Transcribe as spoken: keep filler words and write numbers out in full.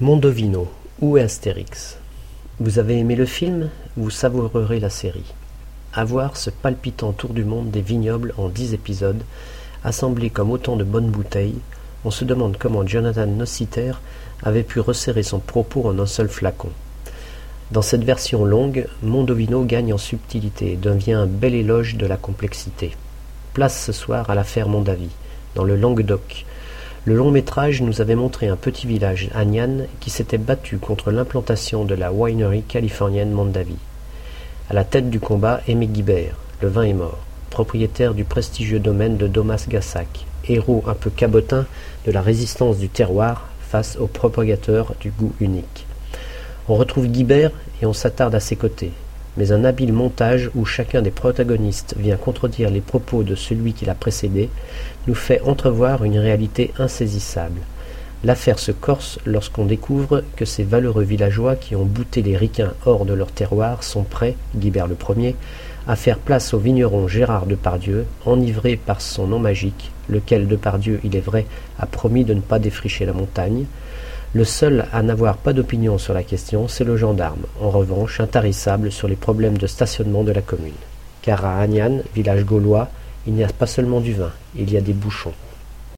Mondovino, où est Astérix? Vous avez aimé le film? Vous savourerez la série. À voir ce palpitant tour du monde des vignobles en dix épisodes, assemblés comme autant de bonnes bouteilles, on se demande comment Jonathan Nossiter avait pu resserrer son propos en un seul flacon. Dans cette version longue, Mondovino gagne en subtilité et devient un bel éloge de la complexité. Place ce soir à l'affaire Mondavi, dans le Languedoc. Le long métrage nous avait montré un petit village, Agnan, qui s'était battu contre l'implantation de la winery californienne Mondavi. À la tête du combat, Émile Guibert, le vin est mort, propriétaire du prestigieux domaine de Domas Gassac, héros un peu cabotin de la résistance du terroir face aux propagateurs du goût unique. On retrouve Guibert et on s'attarde à ses côtés, mais un habile montage où chacun des protagonistes vient contredire les propos de celui qui l'a précédé nous fait entrevoir une réalité insaisissable. L'affaire se corse lorsqu'on découvre que ces valeureux villageois qui ont bouté les ricains hors de leur terroir sont prêts, Guibert le premier, à faire place au vigneron Gérard Depardieu, enivré par son nom magique, lequel Depardieu, il est vrai, a promis de ne pas défricher la montagne. Le seul à n'avoir pas d'opinion sur la question, c'est le gendarme, en revanche intarissable sur les problèmes de stationnement de la commune. Car à Aniane, village gaulois, il n'y a pas seulement du vin, il y a des bouchons.